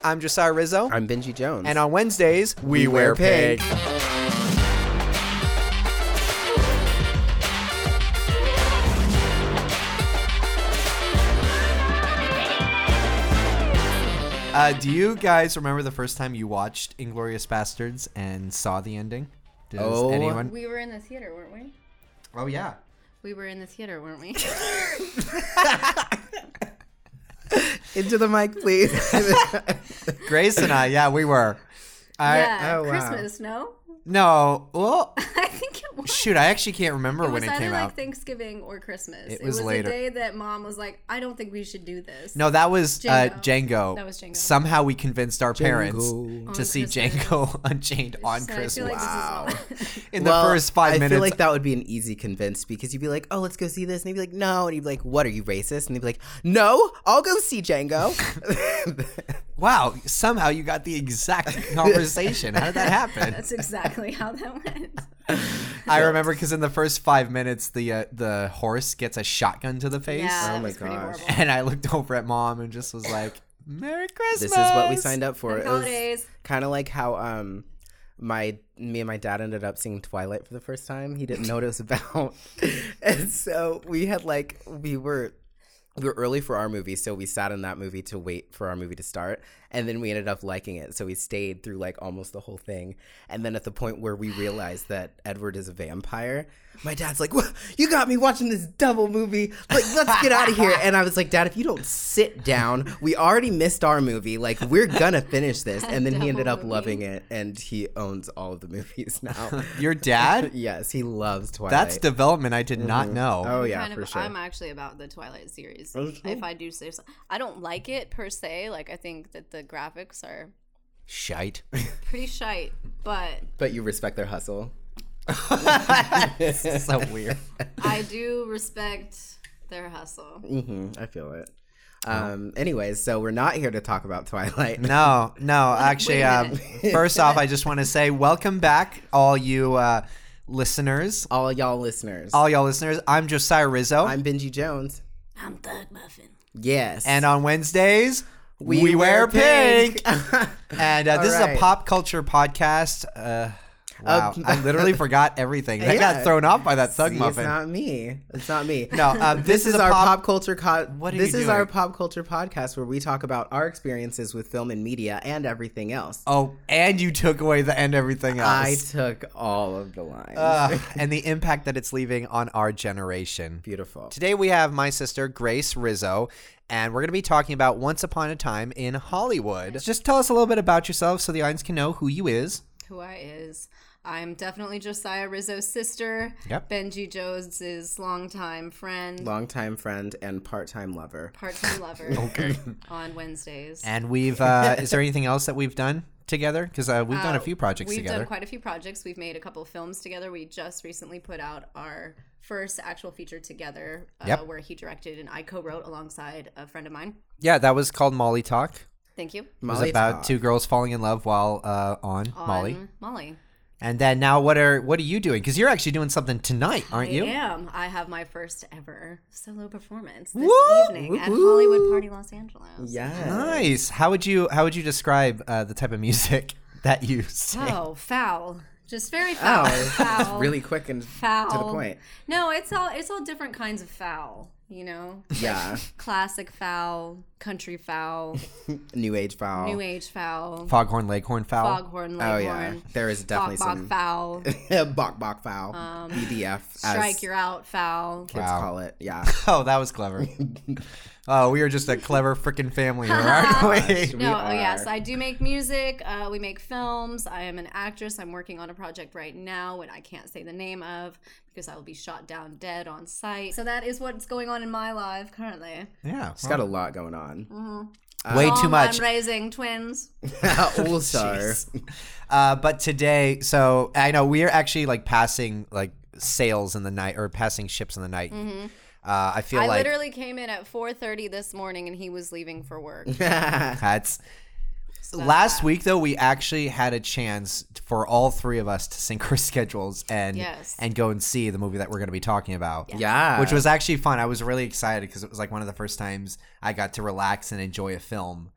I'm Josiah Rizzo. I'm Benji Jones. And on Wednesdays, we wear pig. Do you guys remember the first time you watched Inglourious Basterds and saw the ending? Does anyone? We were in the theater, weren't we? Oh, yeah. We were in the theater, weren't we? Into the mic, please. Grace and I, yeah, we were. Christmas, wow. No. Well, I think it was. Shoot, I actually can't remember when it came out. It was either like Thanksgiving or Christmas. It was later. It was the day that Mom was like, I don't think we should do this. No, that was Django. That was Django. Somehow we convinced our parents to see Django Unchained on Christmas. Wow. In the first 5 minutes. I feel like that would be an easy convince because you'd be like, oh, let's go see this. And they'd be like, no. And you'd be like, what, are you racist? And they'd be like, no, I'll go see Django. Wow. Somehow you got the exact conversation. How did that happen? That's exactly how that went. I remember because in the first 5 minutes, the horse gets a shotgun to the face. Yeah, oh my gosh! And I looked over at Mom and just was like, "Merry Christmas!" This is what we signed up for. Holidays. Kind of like how me and my dad ended up seeing Twilight for the first time. He didn't know what it was about, and so we had we were early for our movie, so we sat in that movie to wait for our movie to start, and then we ended up liking it, so we stayed through like almost the whole thing, and then at the point where we realized that Edward is a vampire, my dad's like, well, you got me watching this double movie, like, let's get out of here. And I was like, Dad, if you don't sit down, we already missed our movie, like, we're gonna finish this. And then he ended up loving it, and he owns all of the movies now. Your dad? Yes, he loves Twilight. That's development I did not know. Oh yeah, for sure. I'm actually about the Twilight series. If I do say so, I don't like it per se. Like, I think that the graphics are shite, pretty shite. But you respect their hustle. So weird. I do respect their hustle. I feel it. Anyways, so we're not here to talk about Twilight. No. Actually, first off, I just want to say welcome back, all you. All y'all listeners. I'm Josiah Rizzo. I'm Benji Jones. I'm Thugmuffin. Yes. And on Wednesdays, we wear pink. And this is a pop culture podcast. Wow. I literally forgot everything. I got thrown off by that Thugmuffin. It's not me. No, this is our pop culture. Our pop culture podcast where we talk about our experiences with film and media and everything else. Oh, and you took away the "and everything else." I took all of the lines and the impact that it's leaving on our generation. Beautiful. Today we have my sister Grace Rizzo. And we're going to be talking about Once Upon a Time in Hollywood. Just tell us a little bit about yourself so the audience can know who you is. Who I is. I'm definitely Josiah Rizzo's sister. Yep. Benji Jones' longtime friend and part-time lover. Okay. On Wednesdays. And we've is there anything else that we've done together? Because we've done a few projects together. We've done quite a few projects. We've made a couple of films together. We just recently put out our first actual feature together, where he directed and I co-wrote alongside a friend of mine. Yeah, that was called Molly Talk. Thank you. Molly it was about Talk. Two girls falling in love while on Molly. And then now what are you doing? Because you're actually doing something tonight, aren't you? I am. I have my first ever solo performance this evening at Hollywood Party, Los Angeles. Yeah, nice. How would you describe the type of music that you sing? Oh, foul. Just very foul. Foul. Really quick and foul. To the point. No, it's all different kinds of foul. You know? Yeah. Like classic foul, country foul. New age foul. Foghorn Leghorn foul. Oh, yeah. There is definitely foul. Bok foul. BBF. Strike you're out foul. Kids call it. Yeah. Oh, that was clever. Oh, we are just a clever freaking family here, aren't we? No, yes. I do make music. We make films. I am an actress. I'm working on a project right now, and I can't say the name of because I will be shot down dead on sight. So that is what's going on in my life currently. Yeah. It's got a lot going on. Mm-hmm. Way too much. I'm raising twins. Also. But today, so I know we are actually like passing like sails in the night or passing ships in the night. Mm-hmm. I literally came in at 4:30 this morning and he was leaving for work. Last week, though, we actually had a chance for all three of us to sync our schedules and go and see the movie that we're going to be talking about. Yeah. Which was actually fun. I was really excited because it was like one of the first times I got to relax and enjoy a film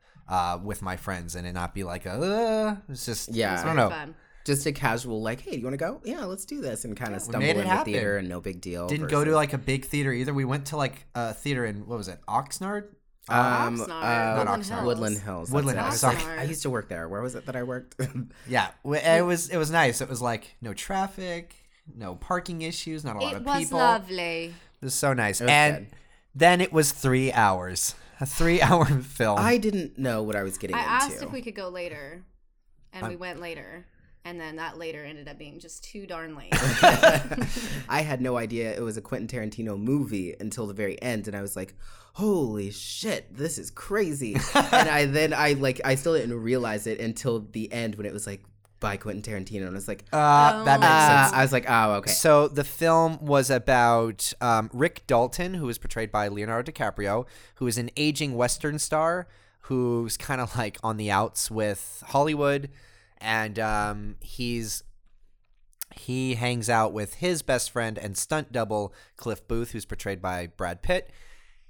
with my friends and it not be like a it's just I don't know. Fun. Just a casual, like, hey, do you want to go? Yeah, let's do this, and kind of stumble into the theater and no big deal. Didn't go to, like, a big theater either. We went to, like, a theater in, what was it, Oxnard? Oxnard. Woodland Hills. Sorry. I used to work there. Where was it that I worked? Yeah. It was nice. It was, like, no traffic, no parking issues, not a lot of people. It was lovely. It was so nice. And then it was 3 hours. A 3-hour film. I didn't know what I was getting into. I asked if we could go later, and we went later. And then that later ended up being just too darn late. I had no idea it was a Quentin Tarantino movie until the very end. And I was like, holy shit, this is crazy. And I still didn't realize it until the end when it was like, by Quentin Tarantino. And I was like, that makes sense. I was like, oh, okay. So the film was about Rick Dalton, who was portrayed by Leonardo DiCaprio, who is an aging Western star who's kind of like on the outs with Hollywood. And he hangs out with his best friend and stunt double, Cliff Booth, who's portrayed by Brad Pitt.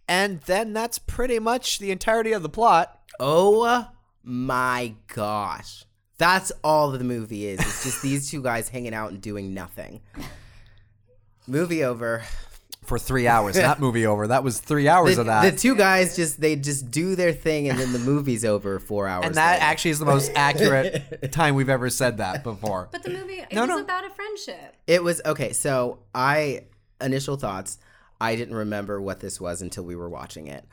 And then that's pretty much the entirety of the plot. Oh, my gosh. That's all the movie is. It's just these two guys hanging out and doing nothing. Movie over. For 3 hours. Not movie over. That was 3 hours of that. The two guys, they just do their thing, and then the movie's over 4 hours. And that actually is the most accurate time we've ever said that before. But the movie, it was about a friendship. It was, okay, so initial thoughts, I didn't remember what this was until we were watching it.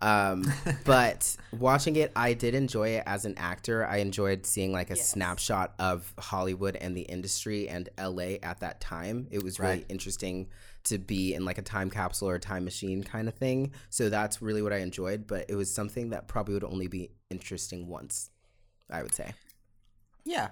But watching it, I did enjoy it as an actor. I enjoyed seeing like a snapshot of Hollywood and the industry and LA at that time. It was really interesting to be in like a time capsule or a time machine kind of thing. So that's really what I enjoyed, but it was something that probably would only be interesting once, I would say. Yeah.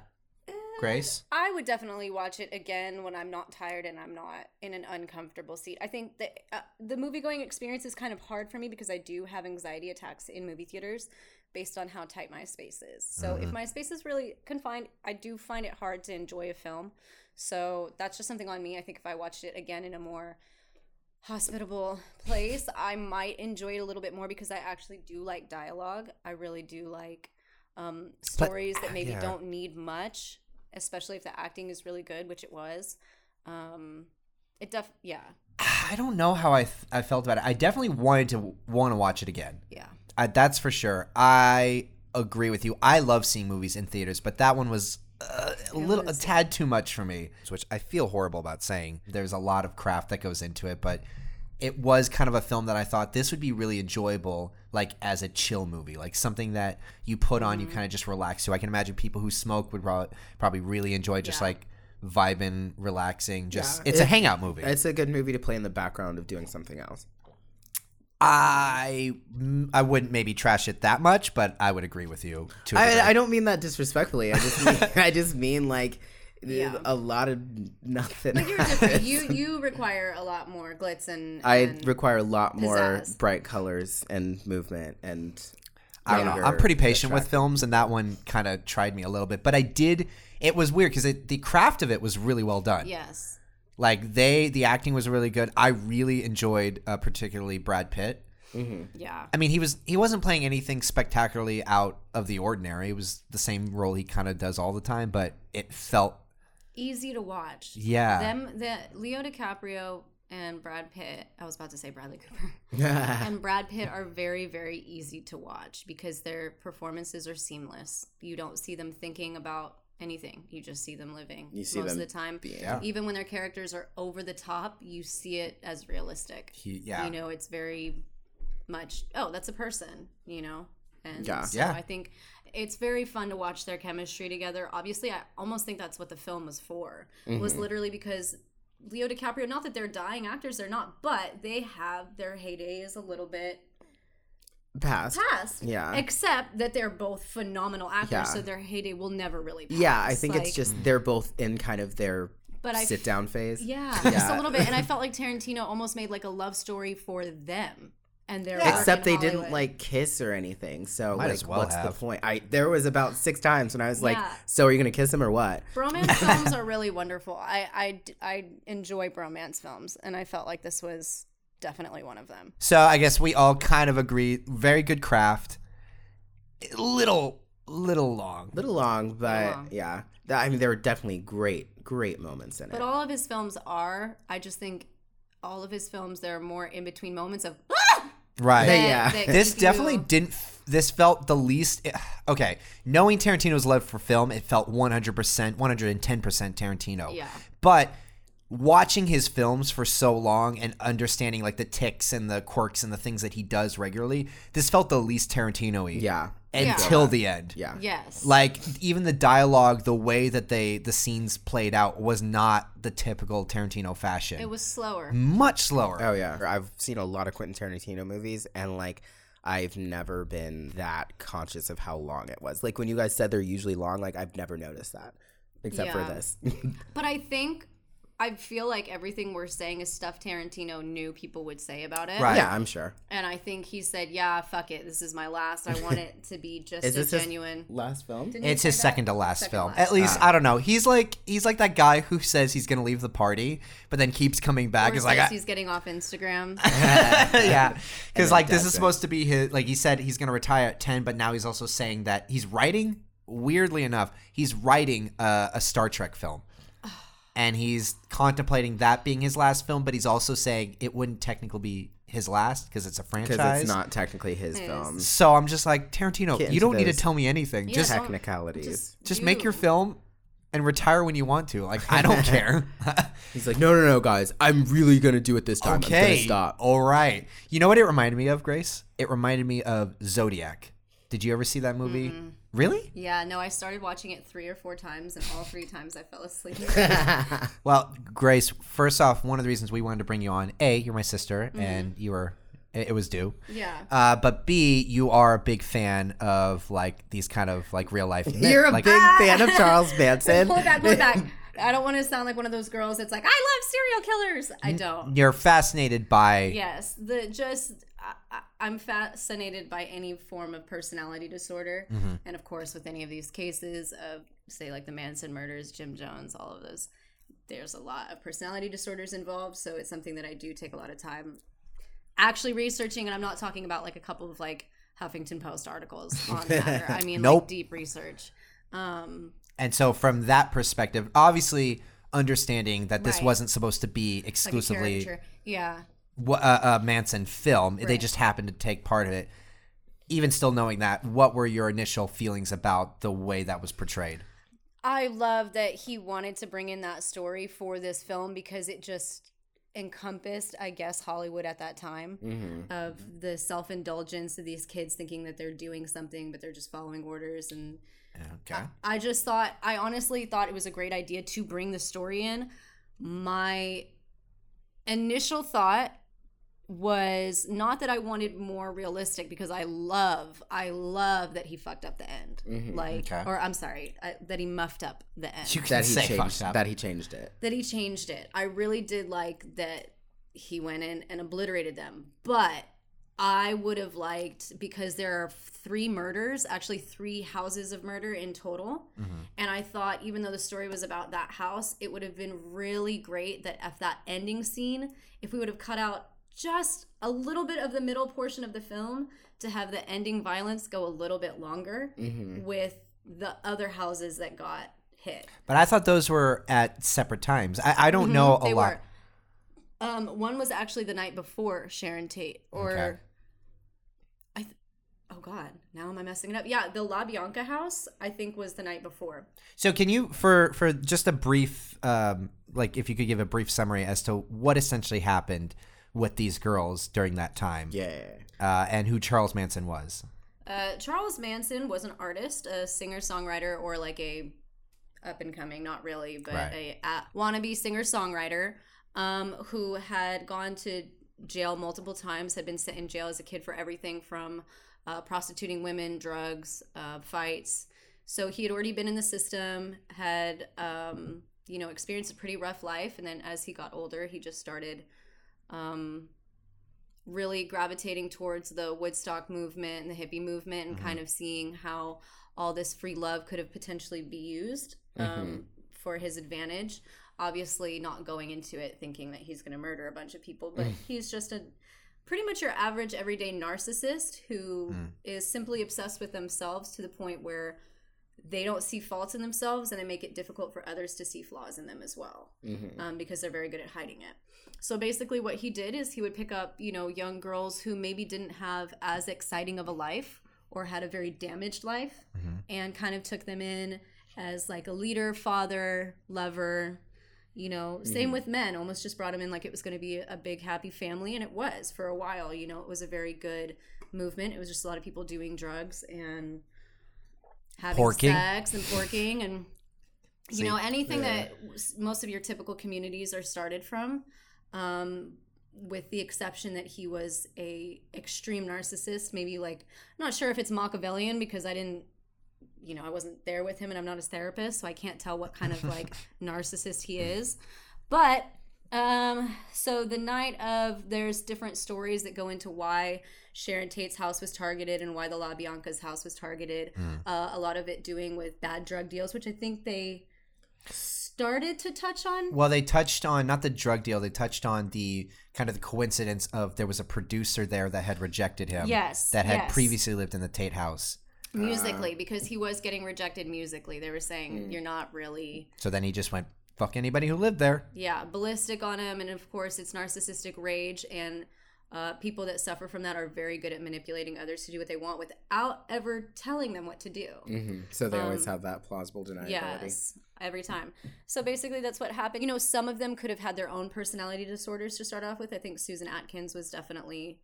Grace? I would definitely watch it again when I'm not tired and I'm not in an uncomfortable seat. I think that the movie-going experience is kind of hard for me because I do have anxiety attacks in movie theaters based on how tight my space is. So if my space is really confined, I do find it hard to enjoy a film. So that's just something on me. I think if I watched it again in a more hospitable place, I might enjoy it a little bit more because I actually do like dialogue. I really do like stories that maybe don't need much, especially if the acting is really good, which it was. I don't know how I felt about it. I definitely wanted to watch it again. Yeah. That's for sure. I agree with you. I love seeing movies in theaters, but that one was a tad too much for me, which I feel horrible about saying. There's a lot of craft that goes into it, but it was kind of a film that I thought this would be really enjoyable, like as a chill movie, like something that you put on, you kind of just relax to. I can imagine people who smoke would probably really enjoy just like vibing, relaxing. It's a hangout movie. It's a good movie to play in the background of doing something else. I wouldn't maybe trash it that much, but I would agree with you. I don't mean that disrespectfully. I just mean like a lot of nothing. But you're different. You require a lot more glitz and I require a lot more pizzazz. Bright colors and movement and I don't know. I'm pretty patient with films, and that one kind of tried me a little bit. But it was weird because the craft of it was really well done. Yes. Like the acting was really good. I really enjoyed particularly Brad Pitt. Mm-hmm. Yeah. I mean, he wasn't playing anything spectacularly out of the ordinary. It was the same role he kind of does all the time, but it felt easy to watch. Yeah. Leo DiCaprio and Brad Pitt, I was about to say Bradley Cooper. Yeah. And Brad Pitt are very, very easy to watch because their performances are seamless. You don't see them thinking about anything. You just see them living most of the time. Yeah. Even when their characters are over the top, you see it as realistic. You know, it's very much, oh, that's a person, you know? And I think it's very fun to watch their chemistry together. Obviously, I almost think that's what the film was for. Mm-hmm. It was literally because Leo DiCaprio, not that they're dying actors, they're not, but they have their heydays a little bit past. Yeah. Except that they're both phenomenal actors, so their heyday will never really pass. Yeah, I think it's just they're both in kind of their sit-down phase. Yeah, just a little bit. And I felt like Tarantino almost made like a love story for them. And except they didn't like kiss or anything. So what's the point? There was about 6 times when I was like, so are you going to kiss him or what? Bromance films are really wonderful. I enjoy bromance films, and I felt like this was definitely one of them. So I guess we all kind of agree. Very good craft. little long, but yeah. I mean, there were definitely great moments in it. But all of his films are. I just think all of his films, there are more in between moments of. Right. That this definitely didn't. This felt the least. Okay, knowing Tarantino's love for film, it felt 100%, 110% Tarantino. Yeah. But watching his films for so long and understanding like the ticks and the quirks and the things that he does regularly, this felt the least Tarantino-y. Yeah. Until the end. Yeah. Yes. Like even the dialogue, the way that the scenes played out was not the typical Tarantino fashion. It was slower. Much slower. Oh yeah. I've seen a lot of Quentin Tarantino movies and like I've never been that conscious of how long it was. Like when you guys said they're usually long, like I've never noticed that except for this. But I feel like everything we're saying is stuff Tarantino knew people would say about it. Right. Yeah, I'm sure. And I think he said, yeah, fuck it. This is my last. I want it to be just as genuine. Last film? It's his second to last film. At least, I don't know. He's like that guy who says he's going to leave the party, but then keeps coming back. Or says he's getting off Instagram. Yeah. Because like this is supposed to be his, like he said he's going to retire at 10, but now he's also saying that he's writing, weirdly enough, he's writing a Star Trek film. And he's contemplating that being his last film, but he's also saying it wouldn't technically be his last because it's a franchise. Because it's not technically his film. So I'm just like, Tarantino, you don't need to tell me anything. Yeah, just technicalities. Just make your film and retire when you want to. Like, I don't care. He's like, no, guys. I'm really going to do it this time. Okay. I'm going to stop. All right. You know what it reminded me of, Grace? It reminded me of Zodiac. Did you ever see that movie? Mm-hmm. Really? Yeah, no, I started watching it 3 or 4 times, and all 3 times I fell asleep. Well, Grace, first off, one of the reasons we wanted to bring you on, A, you're my sister, mm-hmm. and it was due. Yeah. But B, you are a big fan of, like, these kind of, like, real-life myths. You're a big fan of Charles Manson. Pull back. I don't want to sound like one of those girls that's like, I love serial killers. I don't. You're fascinated by... Yes, I'm fascinated by any form of personality disorder. Mm-hmm. And of course, with any of these cases of, say, like the Manson murders, Jim Jones, all of those, there's a lot of personality disorders involved. So it's something that I do take a lot of time actually researching. And I'm not talking about like a couple of like Huffington Post articles on that. I mean, like deep research. And so from that perspective, obviously understanding that this wasn't supposed to be exclusively like a Manson film. Right. They just happened to take part of it. Even still knowing that, what were your initial feelings about the way that was portrayed? I love that he wanted to bring in that story for this film because it just encompassed, I guess, Hollywood at that time mm-hmm. of the self-indulgence of these kids thinking that they're doing something, but they're just following orders and... Okay. I honestly thought it was a great idea to bring the story in. My initial thought was not that I wanted more realistic because I love that he fucked up the end. Mm-hmm. Like, okay. Or I'm sorry, that he muffed up the end. That he changed it. I really did like that he went in and obliterated them. But I would have liked, because there are 3 murders, actually 3 houses of murder in total. Mm-hmm. And I thought even though the story was about that house, it would have been really great that at that ending scene, if we would have cut out just a little bit of the middle portion of the film to have the ending violence go a little bit longer mm-hmm. with the other houses that got hit. But I thought those were at separate times. I don't mm-hmm. know a they lot. Were. One was actually the night before Sharon Tate, or okay. Oh God, now am I messing it up? Yeah, the LaBianca house I think was the night before. So can you, for just a brief, like if you could give a brief summary as to what essentially happened with these girls during that time? Yeah, and who Charles Manson was? Charles Manson was an artist, a singer-songwriter, or like a up and coming, not really, but a wannabe singer-songwriter. Who had gone to jail multiple times, had been sent in jail as a kid for everything from prostituting women, drugs, fights. So he had already been in the system, had experienced a pretty rough life, and then as he got older, he just started really gravitating towards the Woodstock movement and the hippie movement and mm-hmm. kind of seeing how all this free love could have potentially be used mm-hmm. for his advantage. Obviously not going into it thinking that he's going to murder a bunch of people, but he's just a pretty much your average everyday narcissist who is simply obsessed with themselves to the point where they don't see faults in themselves, and they make it difficult for others to see flaws in them as well, because they're very good at hiding it. So basically what he did is he would pick up, you know, young girls who maybe didn't have as exciting of a life or had a very damaged life, and kind of took them in as like a leader, father, lover, you know, same with men, almost just brought them in like it was going to be a big happy family. And it was for a while, you know, it was a very good movement. It was just a lot of people doing drugs and having sex and porking and, you know, anything that most of your typical communities are started from, with the exception that he was a extreme narcissist, maybe like, I'm not sure if it's Machiavellian because I didn't, you know, I wasn't there with him and I'm not his therapist, so I can't tell what kind of like narcissist he is. But so the night of, there's different stories that go into why Sharon Tate's house was targeted and why the LaBianca's house was targeted. A lot of it doing with bad drug deals, which I think they started to touch on. Well, they touched on not the drug deal. They touched on the kind of the coincidence of there was a producer there that had rejected him. That had previously lived in the Tate house. Musically, because he was getting rejected musically. They were saying, you're not really. So then he just went, fuck anybody who lived there. Yeah, ballistic on him. And of course, it's narcissistic rage. And people that suffer from that are very good at manipulating others to do what they want without ever telling them what to do. So they always have that plausible deniability. Yes, every time. So basically, that's what happened. You know, some of them could have had their own personality disorders to start off with. I think Susan Atkins was definitely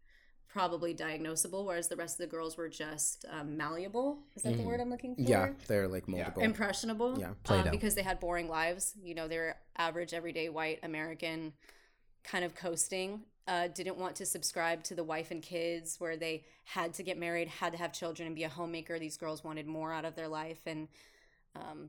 probably diagnosable, whereas the rest of the girls were just malleable. Is that the word I'm looking for? Yeah, they're like moldable. Impressionable. Yeah, because they had boring lives. You know, they were average, everyday white American, kind of coasting. Didn't want to subscribe to the wife and kids where they had to get married, had to have children and be a homemaker. These girls wanted more out of their life, and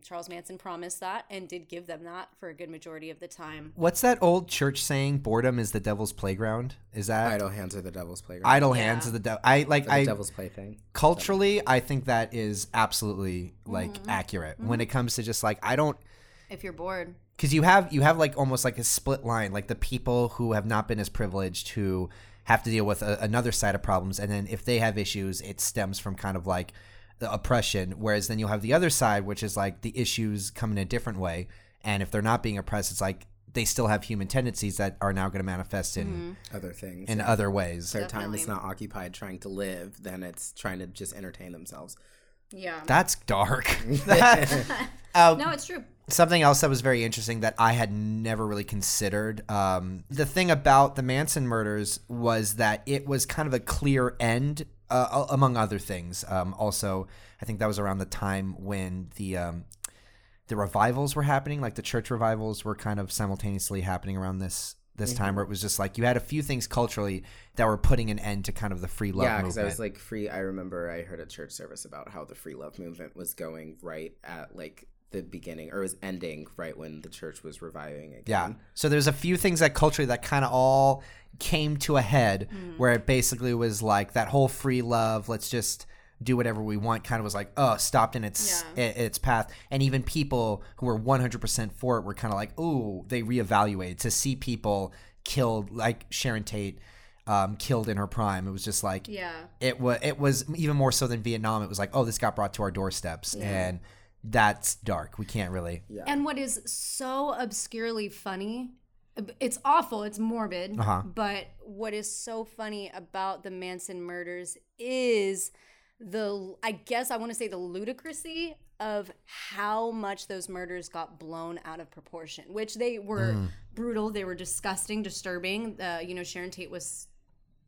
Charles Manson promised that and did give them that for a good majority of the time. What's that old church saying? Boredom is the devil's playground. Is that idle hands are the devil's playground? Idle hands are the devil. I like the devil's plaything. Culturally, I think that is absolutely like accurate when it comes to just like I don't. If you're bored. Because you have like almost like a split line, like the people who have not been as privileged who have to deal with another side of problems, and then if they have issues, it stems from kind of like the oppression, whereas then you'll have the other side, which is like the issues come in a different way, and if they're not being oppressed, it's like they still have human tendencies that are now going to manifest in other things, in other ways. Their time is not occupied trying to live, then it's trying to just entertain themselves. Yeah. That's dark. No, it's true. Something else that was very interesting that I had never really considered. The thing about the Manson murders was that it was kind of a clear end, among other things. Also, I think that was around the time when the revivals were happening, like the church revivals were kind of simultaneously happening around this time, where it was just like you had a few things culturally that were putting an end to kind of the free love movement. Yeah, because I was like I remember I heard a church service about how the free love movement was going right at like the beginning, or it was ending right when the church was reviving again. Yeah. So there's a few things that culturally that kind of all came to a head where it basically was like that whole free love, let's just do whatever we want kind of was like, oh, stopped in its path. And even people who were 100% for it were kind of like, oh, they reevaluated to see people killed like Sharon Tate killed in her prime. It was just like, it was even more so than Vietnam. It was like, oh, this got brought to our doorsteps. And that's dark. We can't really. Yeah. And what is so obscurely funny, it's awful, it's morbid, but what is so funny about the Manson murders is the ludicrousy of how much those murders got blown out of proportion, which they were brutal, they were disgusting, disturbing. Sharon Tate was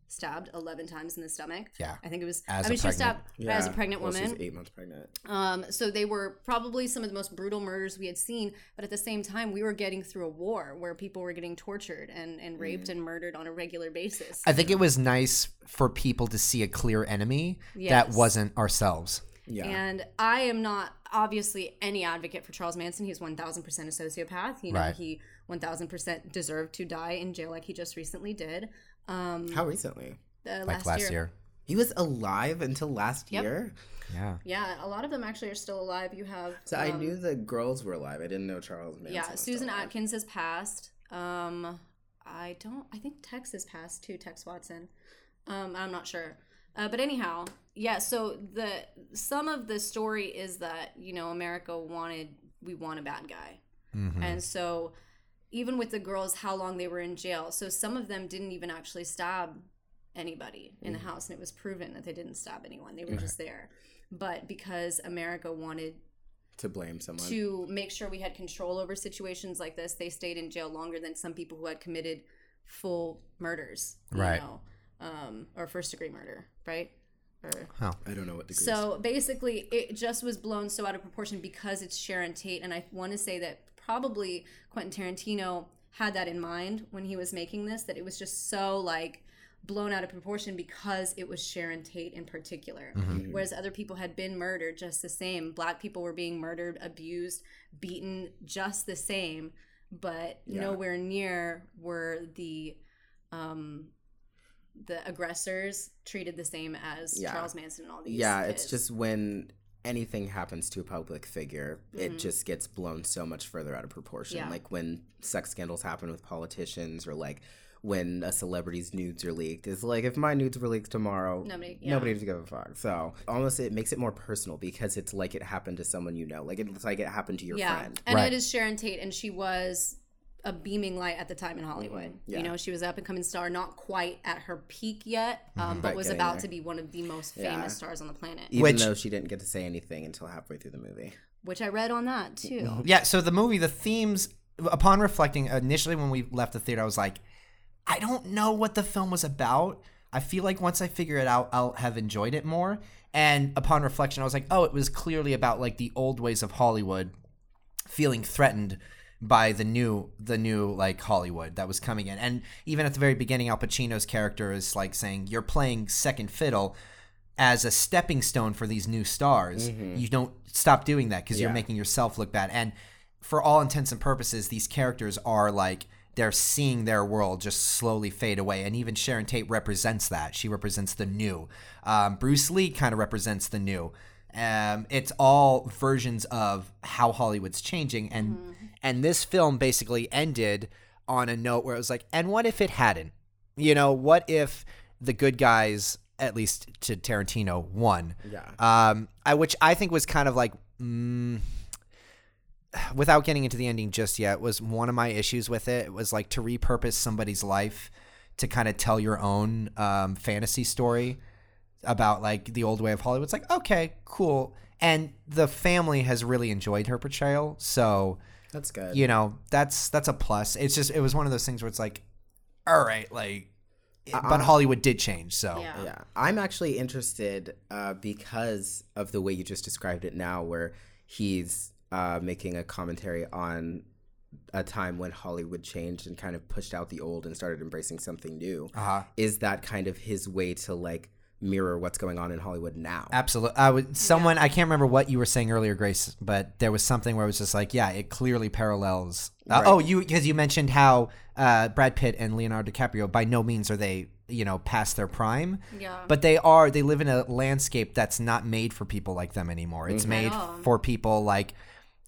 stabbed 11 times in the stomach. Yeah. I think it was she was stabbed as a pregnant woman. She was 8 months pregnant. So they were probably some of the most brutal murders we had seen, but at the same time we were getting through a war where people were getting tortured and raped and murdered on a regular basis. I think it was nice for people to see a clear enemy that wasn't ourselves. Yeah. And I am not obviously any advocate for Charles Manson. He's 1,000% a sociopath. You know, he 1,000% deserved to die in jail like he just recently did. How recently? Last year. He was alive until last year? Yeah. Yeah, a lot of them actually are still alive. You have... So I knew the girls were alive. I didn't know Charles Manson was Susan Atkins has passed. I think Tex is passed to Tex Watson. I'm not sure. But anyhow, yeah, so the some of the story is that, you know, America we want a bad guy. Mm-hmm. And so even with the girls, how long they were in jail. So some of them didn't even actually stab anybody in the house. And it was proven that they didn't stab anyone. They were just there. But because America wanted to blame someone, to make sure we had control over situations like this, they stayed in jail longer than some people who had committed full murders. Right. You know? Or first degree murder, right? Or, I don't know what degrees. So basically, it just was blown so out of proportion because it's Sharon Tate. And I want to say that probably Quentin Tarantino had that in mind when he was making this, that it was just so like blown out of proportion because it was Sharon Tate in particular. Mm-hmm. Whereas other people had been murdered just the same. Black people were being murdered, abused, beaten just the same, but nowhere near were the aggressors treated the same as Charles Manson and all these kids. It's just when anything happens to a public figure, it just gets blown so much further out of proportion. Yeah. Like when sex scandals happen with politicians, or like when a celebrity's nudes are leaked. It's like, if my nudes were leaked tomorrow, nobody would give a fuck. So almost it makes it more personal because it's like it happened to someone you know. Like it's like it happened to your friend. And it is Sharon Tate, and she was a beaming light at the time in Hollywood. Yeah. You know, she was an up-and-coming star, not quite at her peak yet, but was about to be one of the most famous stars on the planet. Even though she didn't get to say anything until halfway through the movie. Which I read on that, too. Yeah, so the movie, the themes, upon reflecting, initially when we left the theater, I was like, I don't know what the film was about. I feel like once I figure it out, I'll have enjoyed it more. And upon reflection, I was like, oh, it was clearly about like the old ways of Hollywood feeling threatened by the new like Hollywood that was coming in. And even at the very beginning, Al Pacino's character is like saying, you're playing second fiddle as a stepping stone for these new stars. Mm-hmm. You don't stop doing that because you're making yourself look bad. And for all intents and purposes, these characters are like, they're seeing their world just slowly fade away. And even Sharon Tate represents that. She represents the new. Bruce Lee kind of represents the new. It's all versions of how Hollywood's changing. And this film basically ended on a note where it was like, and what if it hadn't? You know, what if the good guys, at least to Tarantino, won? Yeah. Which I think was kind of like, without getting into the ending just yet, was one of my issues with it. It was like, to repurpose somebody's life to kind of tell your own fantasy story about like the old way of Hollywood. It's like, okay, cool. And the family has really enjoyed her portrayal. So that's good. You know, that's a plus. It's just, it was one of those things where it's like, all right, like, but Hollywood did change. So yeah. I'm actually interested because of the way you just described it now, where he's making a commentary on a time when Hollywood changed and kind of pushed out the old and started embracing something new. Uh-huh. Is that kind of his way to like mirror what's going on in Hollywood now? Absolutely. I can't remember what you were saying earlier, Grace, but there was something where it was just like, it clearly parallels. Right. Oh, because you mentioned how Brad Pitt and Leonardo DiCaprio, by no means are they, you know, past their prime. Yeah. But they live in a landscape that's not made for people like them anymore. It's made for people like,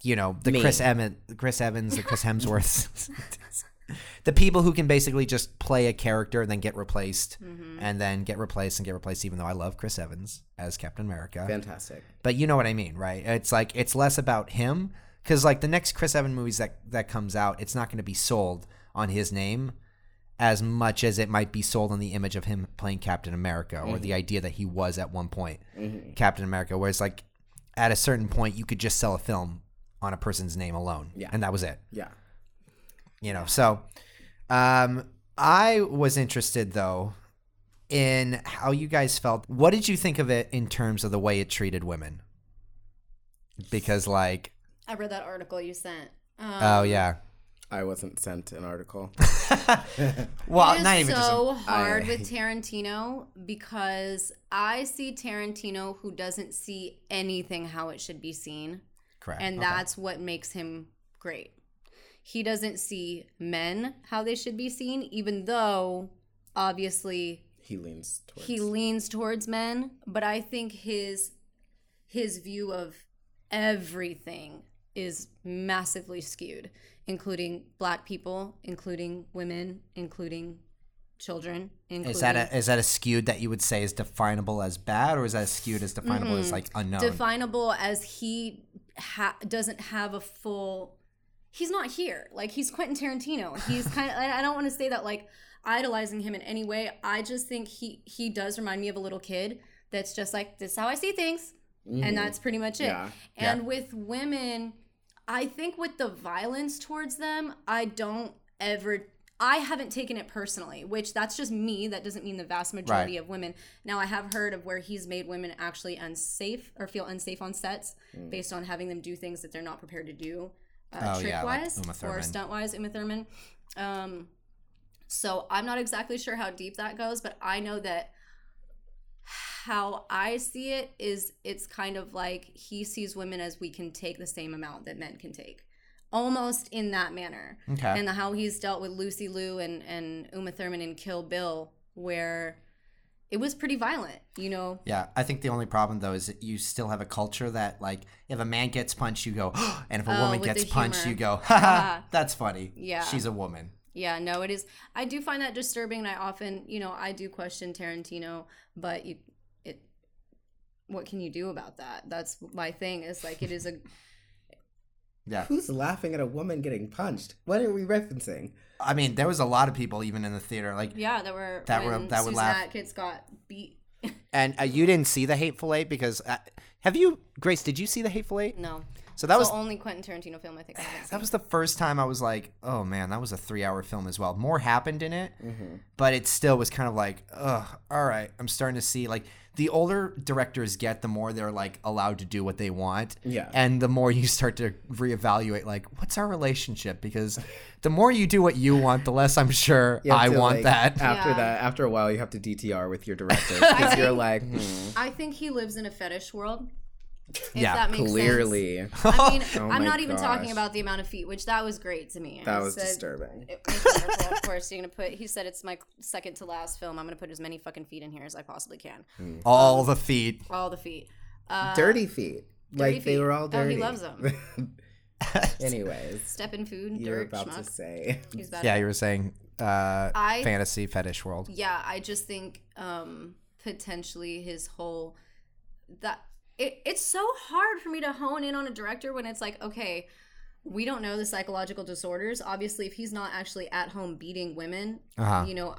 you know, Chris Evans, the Chris Hemsworths. The people who can basically just play a character and then get replaced and then get replaced, even though I love Chris Evans as Captain America. Fantastic. But you know what I mean, right? It's like, it's less about him because like the next Chris Evans movies that comes out, it's not going to be sold on his name as much as it might be sold on the image of him playing Captain America or the idea that he was at one point Captain America, whereas like at a certain point you could just sell a film on a person's name alone. Yeah. And that was it. Yeah. You know, so I was interested, though, in how you guys felt. What did you think of it in terms of the way it treated women? Because, like, I read that article you sent. Oh, yeah. I wasn't sent an article. Well, not even just. It's so hard with Tarantino because I see Tarantino who doesn't see anything how it should be seen. Correct. And that's what makes him great. He doesn't see men how they should be seen, even though, obviously, he leans towards men. But I think his view of everything is massively skewed, including Black people, including women, including children. Is that a skewed that you would say is definable as bad, or is that skewed as definable as like unknown? Definable as he doesn't have a full. He's not here. Like, he's Quentin Tarantino. He's kind of. I don't want to say that like idolizing him in any way. I just think he does remind me of a little kid that's just like, this is how I see things, and that's pretty much it. Yeah. And with women, I think with the violence towards them, I haven't taken it personally, which that's just me. That doesn't mean the vast majority of women. Now, I have heard of where he's made women actually unsafe or feel unsafe on sets based on having them do things that they're not prepared to do trick-wise or stunt-wise, Uma Thurman. So I'm not exactly sure how deep that goes, but I know that how I see it is it's kind of like he sees women as we can take the same amount that men can take. Almost in that manner. Okay. And how he's dealt with Lucy Liu and Uma Thurman in Kill Bill, where it was pretty violent, you know? Yeah. I think the only problem, though, is that you still have a culture that, like, if a man gets punched, you go, oh, and if a woman gets punched, you go, ha, that's funny. Yeah. She's a woman. Yeah, no, it is. I do find that disturbing, and I often, you know, I do question Tarantino, but what can you do about that? That's my thing, is, like, it is a... Yeah. Who's laughing at a woman getting punched? What are we referencing? I mean, there was a lot of people even in the theater, like that would laugh. Susan Atkins got beat. And you didn't see The Hateful Eight because have you, Grace? Did you see The Hateful Eight? No. So that was the only Quentin Tarantino film I think I haven't seen. That was the first time I was like, oh man, that was a 3-hour film as well. More happened in it, but it still was kind of like, ugh, all right. I'm starting to see, like, the older directors get, the more they're like allowed to do what they want. Yeah. And the more you start to reevaluate, like, what's our relationship? Because the more you do what you want, the less I'm sure I want that. After a while, you have to DTR with your director because you're like, I think he lives in a fetish world. That makes clearly sense. I mean, I'm not even talking about the amount of feet, which that was great to me. That was disturbing. Of course, you're gonna put. He said it's my second to last film. I'm gonna put as many fucking feet in here as I possibly can. All the feet. All the feet. Dirty feet. Like they were all dirty. Oh, he loves them. Anyways, step in food. You're about schmuck. To say. Yeah, you were saying fantasy fetish world. Yeah, I just think potentially his whole that. It's so hard for me to hone in on a director when it's like, okay, we don't know the psychological disorders. Obviously, if he's not actually at home beating women, you know,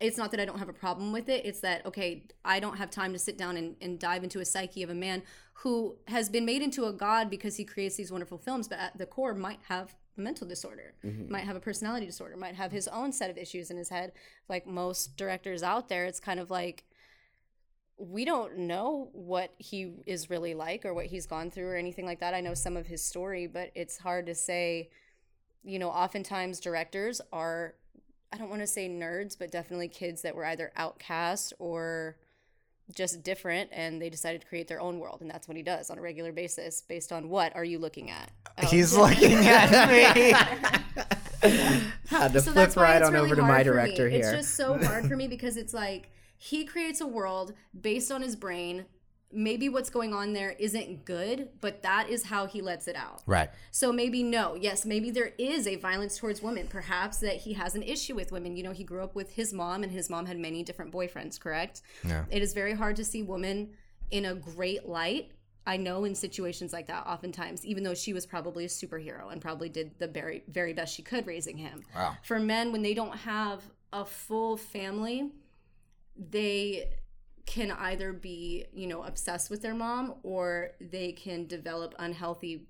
it's not that I don't have a problem with it. It's that, okay, I don't have time to sit down and dive into a psyche of a man who has been made into a god because he creates these wonderful films, but at the core might have a mental disorder, might have a personality disorder, might have his own set of issues in his head. Like most directors out there, it's kind of like, we don't know what he is really like or what he's gone through or anything like that. I know some of his story, but it's hard to say, you know, oftentimes directors are, I don't want to say nerds, but definitely kids that were either outcast or just different, and they decided to create their own world, and that's what he does on a regular basis. Based on what are you looking at? Oh. He's looking at me. Had to flip right on over to my director here. It's just so hard for me because it's like, he creates a world based on his brain. Maybe what's going on there isn't good, but that is how he lets it out. Right. So maybe maybe there is a violence towards women. Perhaps that he has an issue with women. You know, he grew up with his mom, and his mom had many different boyfriends, correct? Yeah. It is very hard to see women in a great light. I know in situations like that oftentimes, even though she was probably a superhero and probably did the very, very best she could raising him. Wow. For men, when they don't have a full family, they can either be, you know, obsessed with their mom, or they can develop unhealthy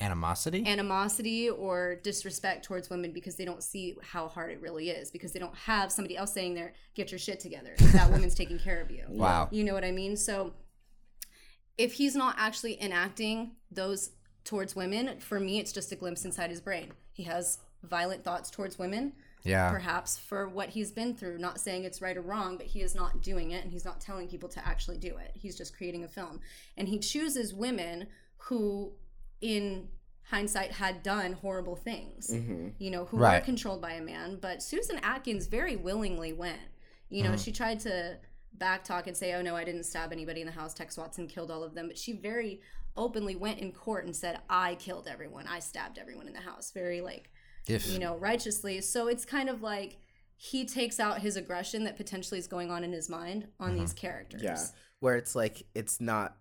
animosity or disrespect towards women because they don't see how hard it really is, because they don't have somebody else saying there, get your shit together. That woman's taking care of you. Wow. You know what I mean? So if he's not actually enacting those towards women, for me, it's just a glimpse inside his brain. He has violent thoughts towards women. Yeah. Perhaps for what he's been through, not saying it's right or wrong, but he is not doing it, and he's not telling people to actually do it. He's just creating a film. And he chooses women who, in hindsight, had done horrible things, you know, who were controlled by a man. But Susan Atkins very willingly went. You know, she tried to backtalk and say, oh, no, I didn't stab anybody in the house. Tex Watson killed all of them. But she very openly went in court and said, I killed everyone. I stabbed everyone in the house. Very like, you know, righteously. So it's kind of like he takes out his aggression that potentially is going on in his mind on these characters. Yeah, where it's like, it's not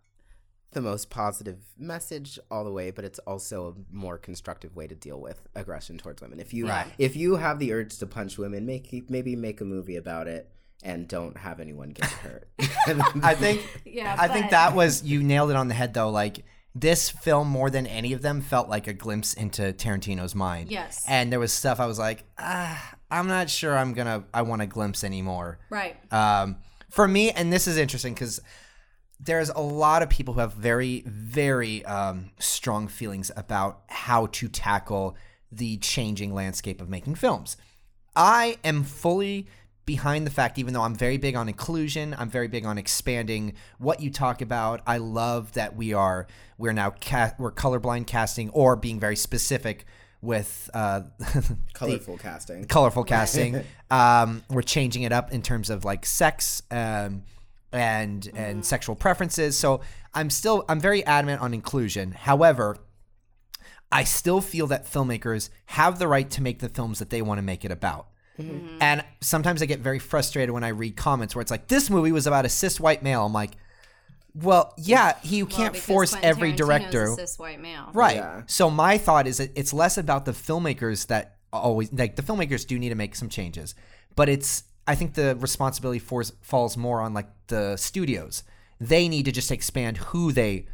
the most positive message all the way, but it's also a more constructive way to deal with aggression towards women. If you if you have the urge to punch women, maybe make a movie about it and don't have anyone get hurt. I think that was, you nailed it on the head though. Like, this film more than any of them felt like a glimpse into Tarantino's mind. Yes. And there was stuff I was like, I'm not sure I want a glimpse anymore. Right. For me, and this is interesting because there's a lot of people who have very, very strong feelings about how to tackle the changing landscape of making films. I am fully behind the fact, even though I'm very big on inclusion, I'm very big on expanding what you talk about. I love that we're now colorblind casting, or being very specific with colorful casting. We're changing it up in terms of like sex and sexual preferences. So I'm very adamant on inclusion. However, I still feel that filmmakers have the right to make the films that they want to make it about. Mm-hmm. And sometimes I get very frustrated when I read comments where it's like, this movie was about a cis white male. I'm like, well, yeah, you can't force every director. A cis white male. Right. Yeah. So my thought is that it's less about the filmmakers that always, like, the filmmakers do need to make some changes, but I think the responsibility falls more on like the studios. They need to just expand who they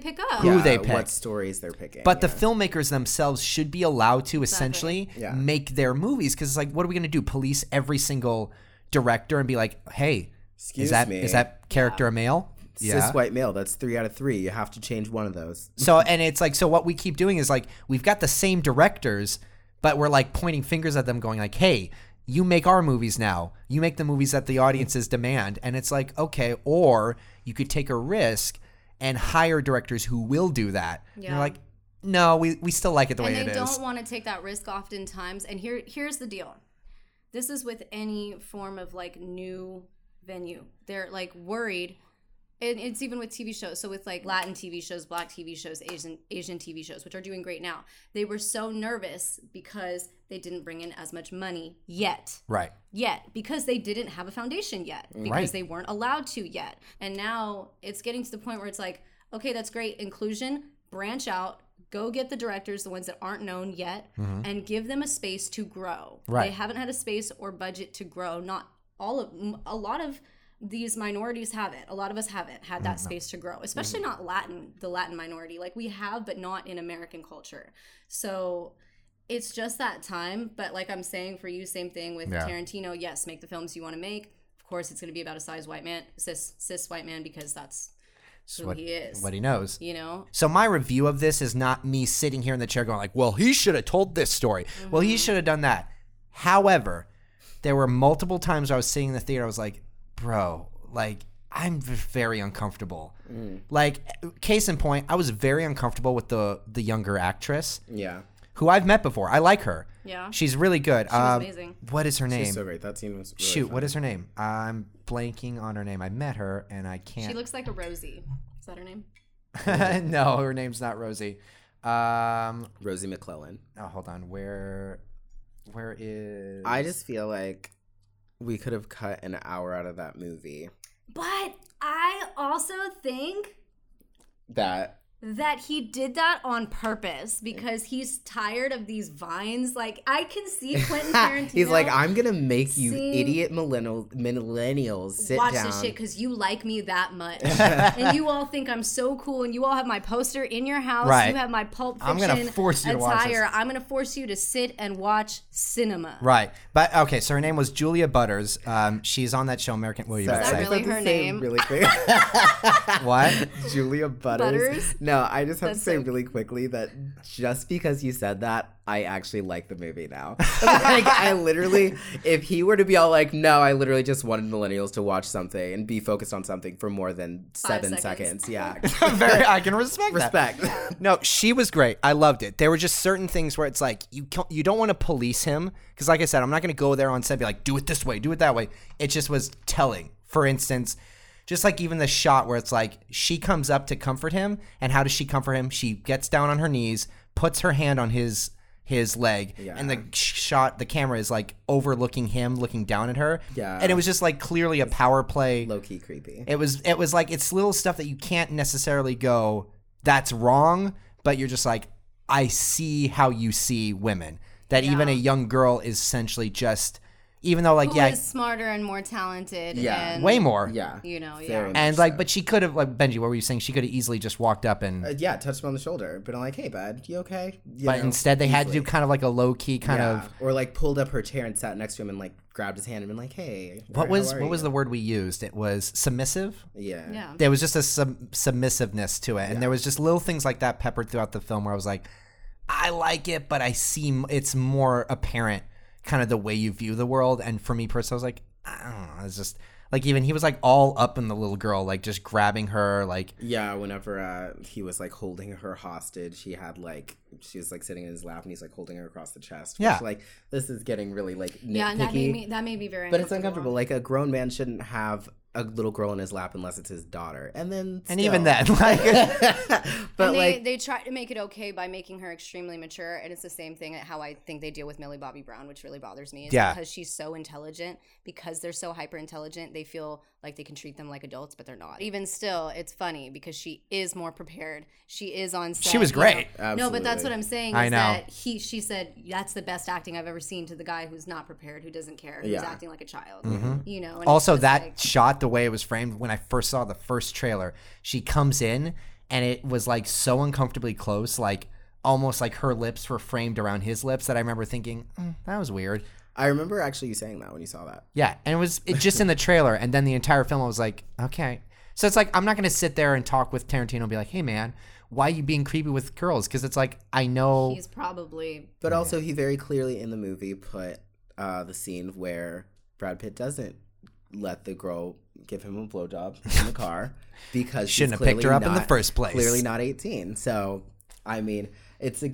pick up, what stories they're picking. But the filmmakers themselves should be allowed to essentially make their movies, because it's like, what are we going to do? Police every single director and be like, hey, is that character a male? Yeah. Cis white male. That's 3 out of 3. You have to change one of those. And it's like, so what we keep doing is like, we've got the same directors, but we're like pointing fingers at them, going like, hey, you make our movies now. You make the movies that the audiences demand. And it's like, okay, or you could take a risk and hire directors who will do that. Yeah. And they're like, no, we still like it the way it is. And they don't want to take that risk oftentimes. And here's the deal. This is with any form of like new venue. They're like worried. And it's even with TV shows. So with like Latin TV shows, Black TV shows, Asian TV shows, which are doing great now. They were so nervous because they didn't bring in as much money yet. Right. Yet. Because they didn't have a foundation yet. Because they weren't allowed to yet. And now it's getting to the point where it's like, okay, that's great. Inclusion, branch out. Go get the directors, the ones that aren't known yet, and give them a space to grow. Right. They haven't had a space or budget to grow. Not all of – a lot of – these minorities haven't. A lot of us haven't had that space to grow, especially not the Latin minority. Like we have, but not in American culture. So it's just that time. But like I'm saying for you, same thing with Tarantino. Yes, make the films you want to make. Of course, it's going to be about a cis white man, because that's who he is. What he knows. You know? So my review of this is not me sitting here in the chair going like, well, he should have told this story. Mm-hmm. Well, he should have done that. However, there were multiple times I was sitting in the theater, I was like, bro, like, I'm very uncomfortable. Mm. Like, case in point, I was very uncomfortable with the younger actress. Yeah. Who I've met before. I like her. Yeah. She's really good. She was amazing. What is her name? She's so great. That scene was really fun. What is her name? I'm blanking on her name. I met her, and I can't. She looks like a Rosie. Is that her name? No, her name's not Rosie. Rosie McClellan. Oh, hold on. Where is? I just feel like we could have cut an hour out of that movie. But I also think that he did that on purpose, because he's tired of these vines. Like, I can see Quentin Tarantino. He's like, I'm going to make you idiot millennials sit down. Watch this shit because you like me that much. And you all think I'm so cool, and you all have my poster in your house. Right. You have my Pulp Fiction attire. I'm going to force you to watch this. I'm going to force you to sit and watch cinema. Right. But, okay, so her name was Julia Butters. She's on that show, American. What you about to say? Is that really her name? Really quick. What? Julia Butters? No. No, I just have to say really quickly that just because you said that, I actually like the movie now. Like, I literally, if he were to be all like, no, I literally just wanted millennials to watch something and be focused on something for more than 7 seconds. Yeah. I can respect that. Yeah. No, she was great. I loved it. There were just certain things where it's like, you don't want to police him. Because like I said, I'm not going to go there on set and be like, do it this way, do it that way. It just was telling. For instance, Just like even the shot where it's like she comes up to comfort him, and how does she comfort him? She gets down on her knees, puts her hand on his leg, and the shot, the camera is like overlooking him, looking down at her, and it was just like clearly a power play. Low key creepy. It was like it's little stuff that you can't necessarily go, that's wrong, but you're just like, I see how you see women. That even a young girl is essentially just, even though like who is smarter and more talented, and way more, you know, and like, but she could have, like, Benji, what were you saying? She could have easily just walked up and touched him on the shoulder, but I'm like, hey, bud, you okay? But instead, they had to do kind of like a low key kind of, or like pulled up her chair and sat next to him and like grabbed his hand and been like, hey, what was the word we used? It was submissive. Yeah. There was just a submissiveness to it, and there was just little things like that peppered throughout the film where I was like, I like it, but I see it's more apparent kind of the way you view the world. And for me personally, I was like, I don't know. It's just like, even he was like all up in the little girl, like just grabbing her. Like, yeah, whenever he was like holding her hostage, he had like, she was like sitting in his lap and he's like holding her across the chest. Which, like, this is getting really like nitpicky. Yeah, and that made me very uncomfortable. But it's uncomfortable. Like, a grown man shouldn't have a little girl in his lap unless it's his daughter. And then still. And even then, like, but and they try to make it okay by making her extremely mature, and it's the same thing how I think they deal with Millie Bobby Brown, which really bothers me. It's because she's so intelligent, because they're so hyper intelligent, they feel like they can treat them like adults, but they're not. Even still, it's funny because she is more prepared. She is on set. She was great. You know? No, but that's what I'm saying is that she said that's the best acting I've ever seen, to the guy who's not prepared, who doesn't care, who's acting like a child. Mm-hmm. You know. And also that shot, the way it was framed, when I first saw the first trailer, she comes in and it was like so uncomfortably close, like almost like her lips were framed around his lips, that I remember thinking, that was weird. I remember actually you saying that when you saw that. Yeah, and it was just in the trailer, and then the entire film I was like, okay. So it's like, I'm not going to sit there and talk with Tarantino and be like, hey man, why are you being creepy with girls? Because it's like, I know. He's probably. But also he very clearly in the movie put the scene where Brad Pitt doesn't let the girl give him a blowjob in the car because shouldn't have picked her up in the first place. Clearly not 18. So, I mean, it's the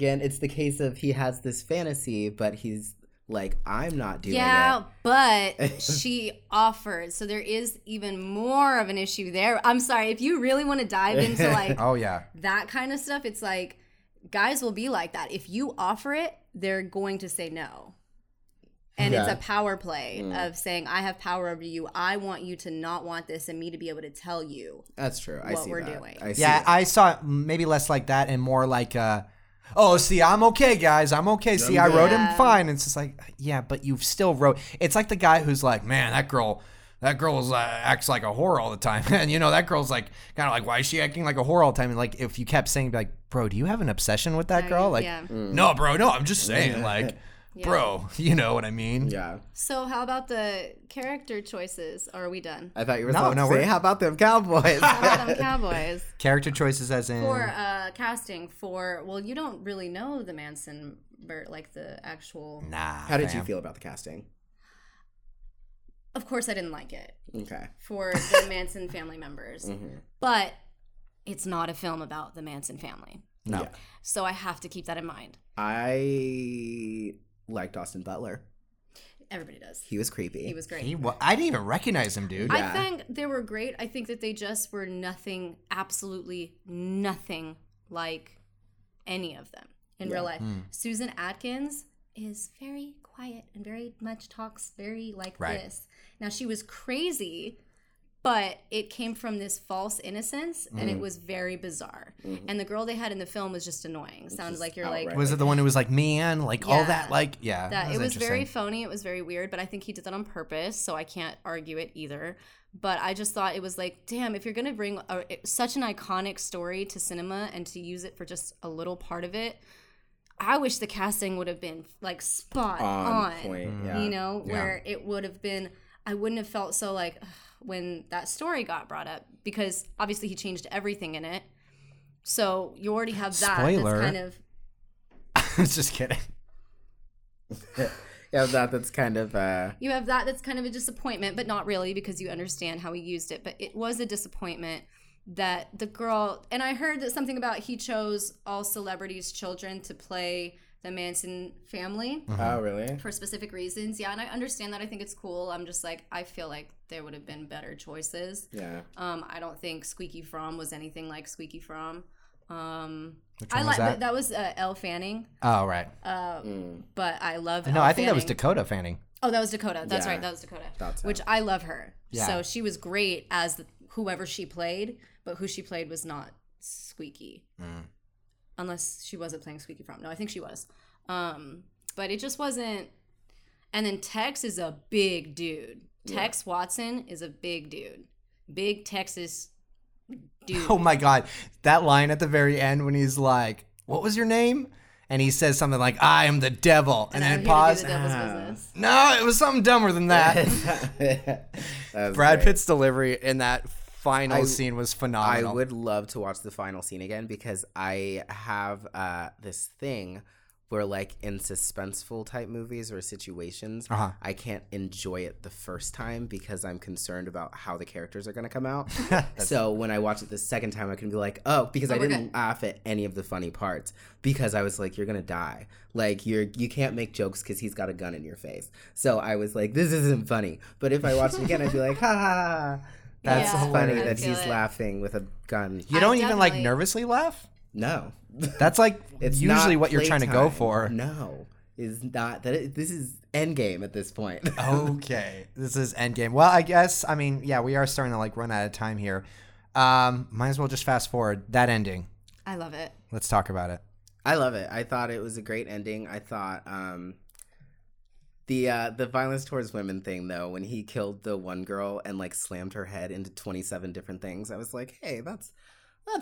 case of he has this fantasy, but he's like, I'm not doing it. Yeah, but she offered. So there is even more of an issue there. I'm sorry. If you really want to dive into like that kind of stuff, it's like guys will be like that. If you offer it, they're going to say no. And it's a power play of saying, I have power over you. I want you to not want this and me to be able to tell you. That's true. I see what we're doing. I saw maybe less like that and more like, I'm okay, guys. I'm okay. See, I wrote him fine. And it's just like, yeah, but you've still wrote. It's like the guy who's like, man, that girl acts like a whore all the time. And, you know, that girl's like kind of like, why is she acting like a whore all the time? And, like, if you kept saying, be like, bro, do you have an obsession with that girl? Like, no, bro, no, I'm just saying, like. Yeah. Bro, you know what I mean? Yeah. So how about the character choices? Or are we done? I thought you were how about them cowboys? Character choices as in? For casting for, well, you don't really know the Manson, like the actual. Nah. How did you feel about the casting? Of course I didn't like it. Okay. For the Manson family members. Mm-hmm. But it's not a film about the Manson family. No. Yeah. So I have to keep that in mind. I liked Austin Butler. Everybody does. He was creepy. He was great. I didn't even recognize him, dude. Yeah. I think they were great. I think that they just were nothing, absolutely nothing like any of them in real life. Mm. Susan Atkins is very quiet and very much talks very like this. Now, she was crazy, but it came from this false innocence, and it was very bizarre. Mm-hmm. And the girl they had in the film was just annoying. Sounds like you're outright. Like... Was it the one who was like, man, like all that, like... Yeah, that was very phony. It was very weird, but I think he did that on purpose, so I can't argue it either. But I just thought it was like, damn, if you're going to bring such an iconic story to cinema and to use it for just a little part of it, I wish the casting would have been like spot on. Point. Yeah. You know, where it would have been... I wouldn't have felt so like... when that story got brought up, because obviously he changed everything in it. So you already have that. Spoiler. That's kind of... I was just kidding. You have that that's kind of... You have that that's kind of a disappointment, but not really, because you understand how he used it. But it was a disappointment that the girl... And I heard that something about he chose all celebrities' children to play the Manson family. Oh, really? For specific reasons. Yeah, and I understand that. I think it's cool. I'm just like, I feel like there would have been better choices. Yeah. I don't think Squeaky Fromm was anything like Squeaky Fromm. That was Elle Fanning. Oh, right. But I love Elle Fanning. No, I think that was Dakota Fanning. Oh, that was Dakota. That's right. That was Dakota. Which I love her. Yeah. So she was great as whoever she played, but who she played was not Squeaky. Mm. Unless she wasn't playing Squeaky Fromm. No, I think she was. But it just wasn't. And then Tex is a big dude. Tex Watson is a big dude. Big Texas dude. Oh, my God. That line at the very end when he's like, what was your name? And he says something like, I am the devil. And then pause. No, it was something dumber than that. That Brad great. Pitt's delivery in that final scene was phenomenal. I would love to watch the final scene again because I have this thing where, like, in suspenseful type movies or situations, I can't enjoy it the first time because I'm concerned about how the characters are going to come out. So when I watch it the second time, I can be like, because I didn't laugh at any of the funny parts because I was like, you're going to die. Like, you can't make jokes because he's got a gun in your face. So I was like, this isn't funny. But if I watch it again, I'd be like, ha ha ha. That's funny that he's laughing with a gun. You don't even, like, nervously laugh? No. That's like it's usually what you're trying to go for. No, it's not. This is Endgame at this point. Okay. This is Endgame. Well, I guess, I mean, yeah, we are starting to like run out of time here. Might as well just fast forward. That ending. I love it. Let's talk about it. I love it. I thought it was a great ending. I thought the violence towards women thing, though, when he killed the one girl and like slammed her head into 27 different things, I was like, hey, that's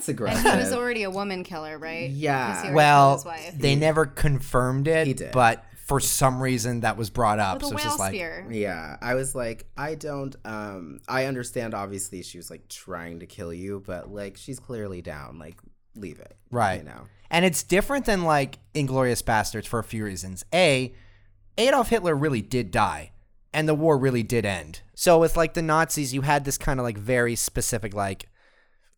aggressive. And he was already a woman killer, right? Yeah. Well, they never confirmed it, but for some reason that was brought up. With a whale spear. Yeah. I was like, I don't I understand obviously she was like trying to kill you, but like she's clearly down. Like, leave it. Right. You know. And it's different than like Inglourious Basterds for a few reasons. Adolf Hitler really did die. And the war really did end. So with like the Nazis, you had this kind of like very specific like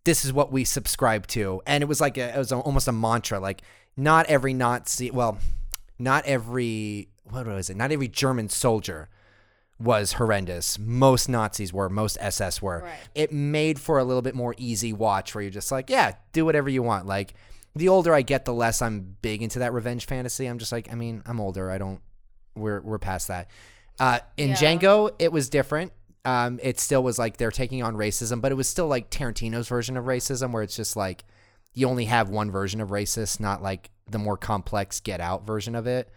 this is what we subscribe to. And it was like almost a mantra, like not every German soldier was horrendous. Most Nazis were, most SS were. Right. It made for a little bit more easy watch where you're just like, yeah, do whatever you want. Like the older I get, the less I'm big into that revenge fantasy. I'm just like, I mean, I'm older. We're past that. In Django, it was different. It still was like they're taking on racism, but it was still like Tarantino's version of racism where it's just like you only have one version of racist, not like the more complex Get Out version of it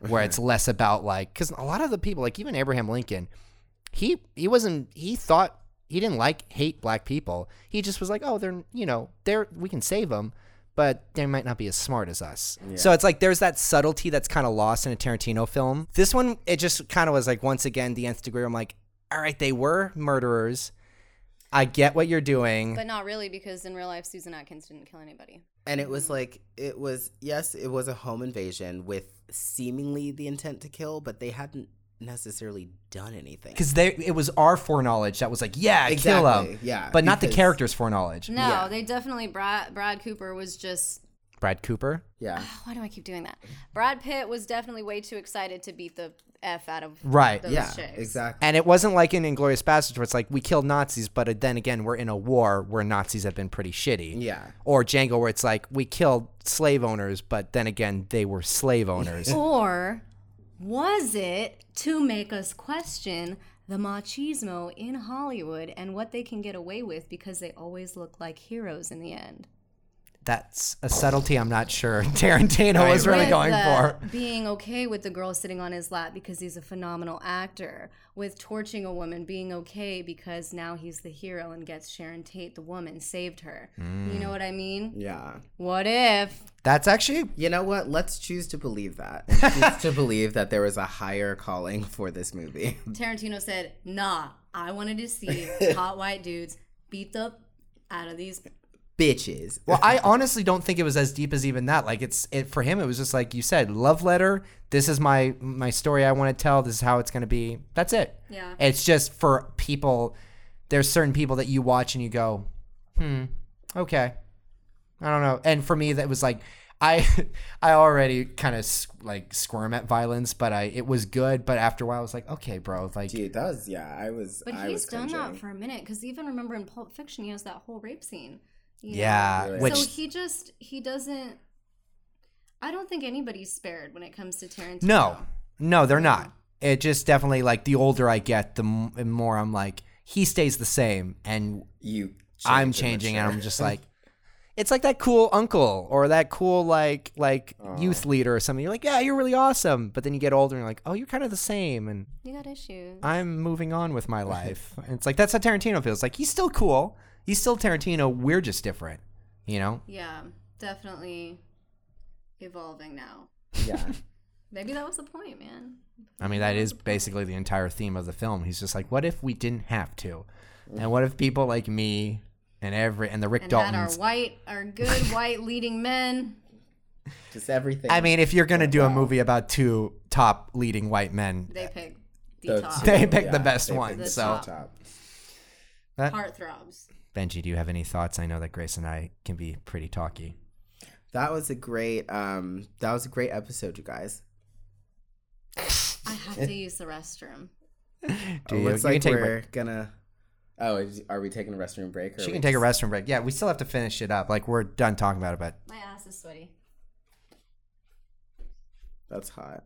where it's less about like – because a lot of the people, like even Abraham Lincoln, he didn't hate black people. He just was like, oh, they're we can save them, but they might not be as smart as us. Yeah. So it's like there's that subtlety that's kind of lost in a Tarantino film. This one, it just kind of was like once again the nth degree where I'm like, all right, they were murderers. I get what you're doing. But not really, because in real life, Susan Atkins didn't kill anybody. And it was like, it was a home invasion with seemingly the intent to kill, but they hadn't necessily done anything. Because it was our foreknowledge that was like, yeah, exactly. Kill them. Yeah, but not the character's foreknowledge. No, they definitely, Brad Cooper was just... Brad Cooper? Yeah. Oh, why do I keep doing that? Brad Pitt was definitely way too excited to beat the... F out of those chicks. Exactly. And it wasn't like in Inglourious Basterds where it's like we killed Nazis, but then again we're in a war where Nazis have been pretty shitty. Yeah. Or Django where it's like we killed slave owners, but then again they were slave owners. Or was it to make us question the machismo in Hollywood and what they can get away with because they always look like heroes in the end? That's a subtlety I'm not sure Tarantino was really going for. Being okay with the girl sitting on his lap because he's a phenomenal actor. With torching a woman, being okay because now he's the hero and gets Sharon Tate, the woman, saved her. Mm. You know what I mean? Yeah. What if? That's actually... You know what? Let's choose to believe that. Choose to believe that there was a higher calling for this movie. Tarantino said, nah, I wanted to see hot white dudes beat the out of these... bitches. Well, I honestly don't think it was as deep as even that. Like for him, it was just like you said, love letter. This is my story I want to tell. This is how it's going to be. That's it. Yeah. It's just for people. There's certain people that you watch and you go, okay. I don't know. And for me, that was like, I already kind of squirm at violence, but it was good. But after a while, I was like, okay, bro, dude, that was I was. But he's done that for a minute, because even remember in Pulp Fiction, he has that whole rape scene. Yeah, really? So he doesn't. I don't think anybody's spared when it comes to Tarantino. No, they're not. It just definitely, the older I get, the more I'm like, he stays the same, and I'm changing, and I'm just like. It's like that cool uncle or that cool youth leader or something. You're like, yeah, you're really awesome. But then you get older and you're like, oh, you're kind of the same. And you got issues. I'm moving on with my life. And it's like, that's how Tarantino feels. Like, he's still cool. He's still Tarantino. We're just different, you know? Yeah, definitely evolving now. Yeah. Maybe that was the point, man. I mean, that is basically the entire theme of the film. He's just like, what if we didn't have to? And what if people like me... And the Rick Daltons. And that are good white leading men. Just everything. I mean, if you're going to do a movie about two top leading white men. They pick the top. They pick the best one. The top. Heartthrobs. Benji, do you have any thoughts? I know that Grace and I can be pretty talky. That was a great episode, you guys. I have to use the restroom. Looks like we're going to... Oh, are we taking a restroom break? She can take a restroom break. Yeah, we still have to finish it up. We're done talking about it, but... My ass is sweaty. That's hot.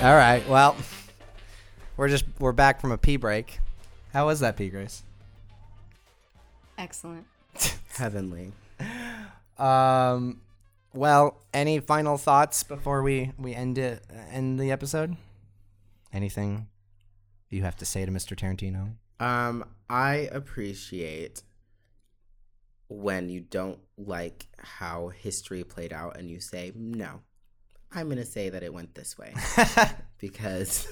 All right, well, we're back from a pee break. How was that pee, Grace? Excellent. Heavenly. Well, any final thoughts before we end the episode? Anything... you have to say to Mr. Tarantino? I appreciate when you don't like how history played out and you say, no, I'm going to say that it went this way. Because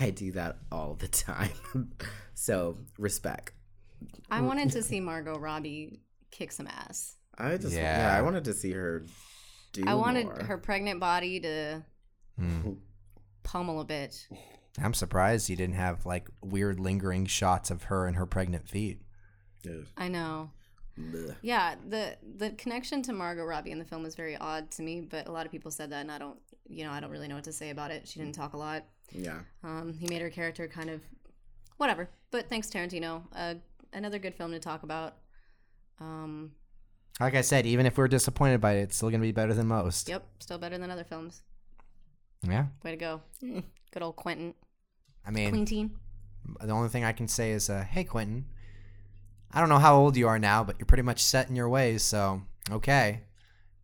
I do that all the time. So, respect. I wanted to see Margot Robbie kick some ass. I wanted to see her do more. I wanted her pregnant body to pummel a bitch. I'm surprised you didn't have weird lingering shots of her and her pregnant feet. Dude. I know. Blech. Yeah, the connection to Margot Robbie in the film is very odd to me, but a lot of people said that, and I don't really know what to say about it. She didn't talk a lot. Yeah. He made her character kind of whatever. But thanks, Tarantino. Another good film to talk about. Like I said, even if we're disappointed by it, it's still gonna be better than most. Yep, still better than other films. Yeah. Way to go. Good old Quentin. I mean, Quentin. The only thing I can say is, hey, Quentin, I don't know how old you are now, but you're pretty much set in your ways, so okay.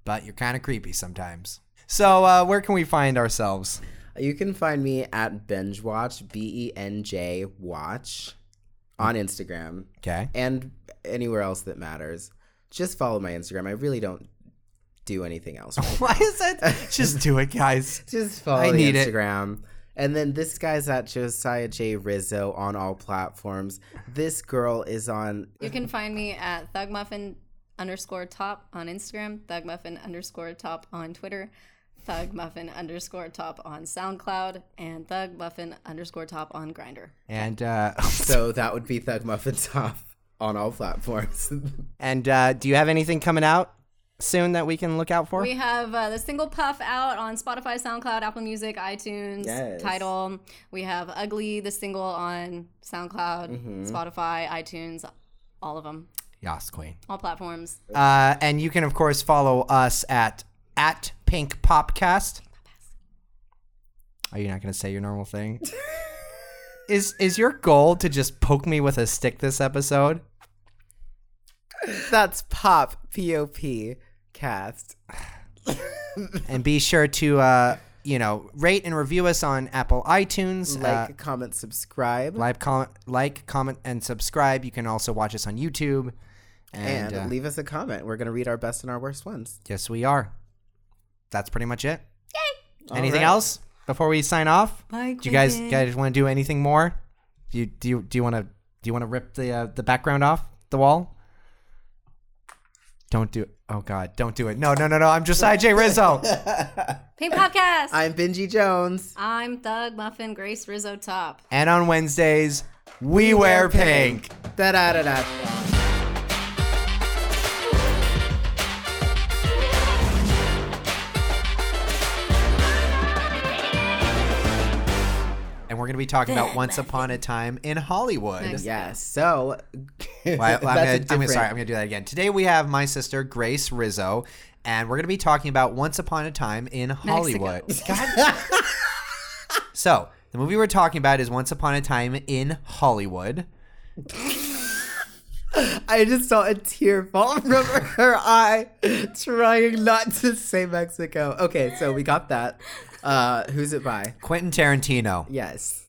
But you're kind of creepy sometimes. So where can we find ourselves? You can find me at BenjWatch, BENJ Watch, on Instagram. Okay. And anywhere else that matters. Just follow my Instagram. I really don't do anything else. Right. Why is that? Just do it, guys. Just follow Instagram. And then this guy's at Josiah J. Rizzo on all platforms. This girl is on... You can find me at Thugmuffin_Top on Instagram, Thugmuffin_Top on Twitter, Thugmuffin_Top on SoundCloud, and Thugmuffin_Top on Grindr. And so that would be Thugmuffin_Top on all platforms. And do you have anything coming out soon that we can look out for? We have the single Puff out on Spotify, SoundCloud, Apple Music, iTunes, yes. Tidal. We have Ugly, the single, on SoundCloud, Spotify, iTunes, all of them. Yas, queen. All platforms. And you can, of course, follow us at Pink Popcast. Are you not going to say your normal thing? Is your goal to just poke me with a stick this episode? That's Pop, P-O-P. Cast. And be sure to rate and review us on Apple iTunes. Comment, subscribe. Comment, and subscribe. You can also watch us on YouTube. And leave us a comment. We're going to read our best and our worst ones. Yes, we are. That's pretty much it. Yay! Anything else before we sign off? Bye, do you guys want to do anything more? Do you want to rip the background off the wall? Don't do it. Oh, God. Don't do it. No. I'm Josiah J. Rizzo. Pink Podcast. I'm Benji Jones. I'm Thugmuffin Grace Rizzo Top. And on Wednesdays, we wear pink. Da-da-da-da. to be talking about Once Upon a Time in Hollywood. Nice. Yes. So I'm gonna do that again. Today we have my sister Grace Rizzo, and we're gonna be talking about Once Upon a Time in Hollywood. So the movie we're talking about is Once Upon a Time in Hollywood. I just saw a tear fall from her eye, trying not to say Mexico. Okay, so we got that. Who's it by? Quentin Tarantino. Yes.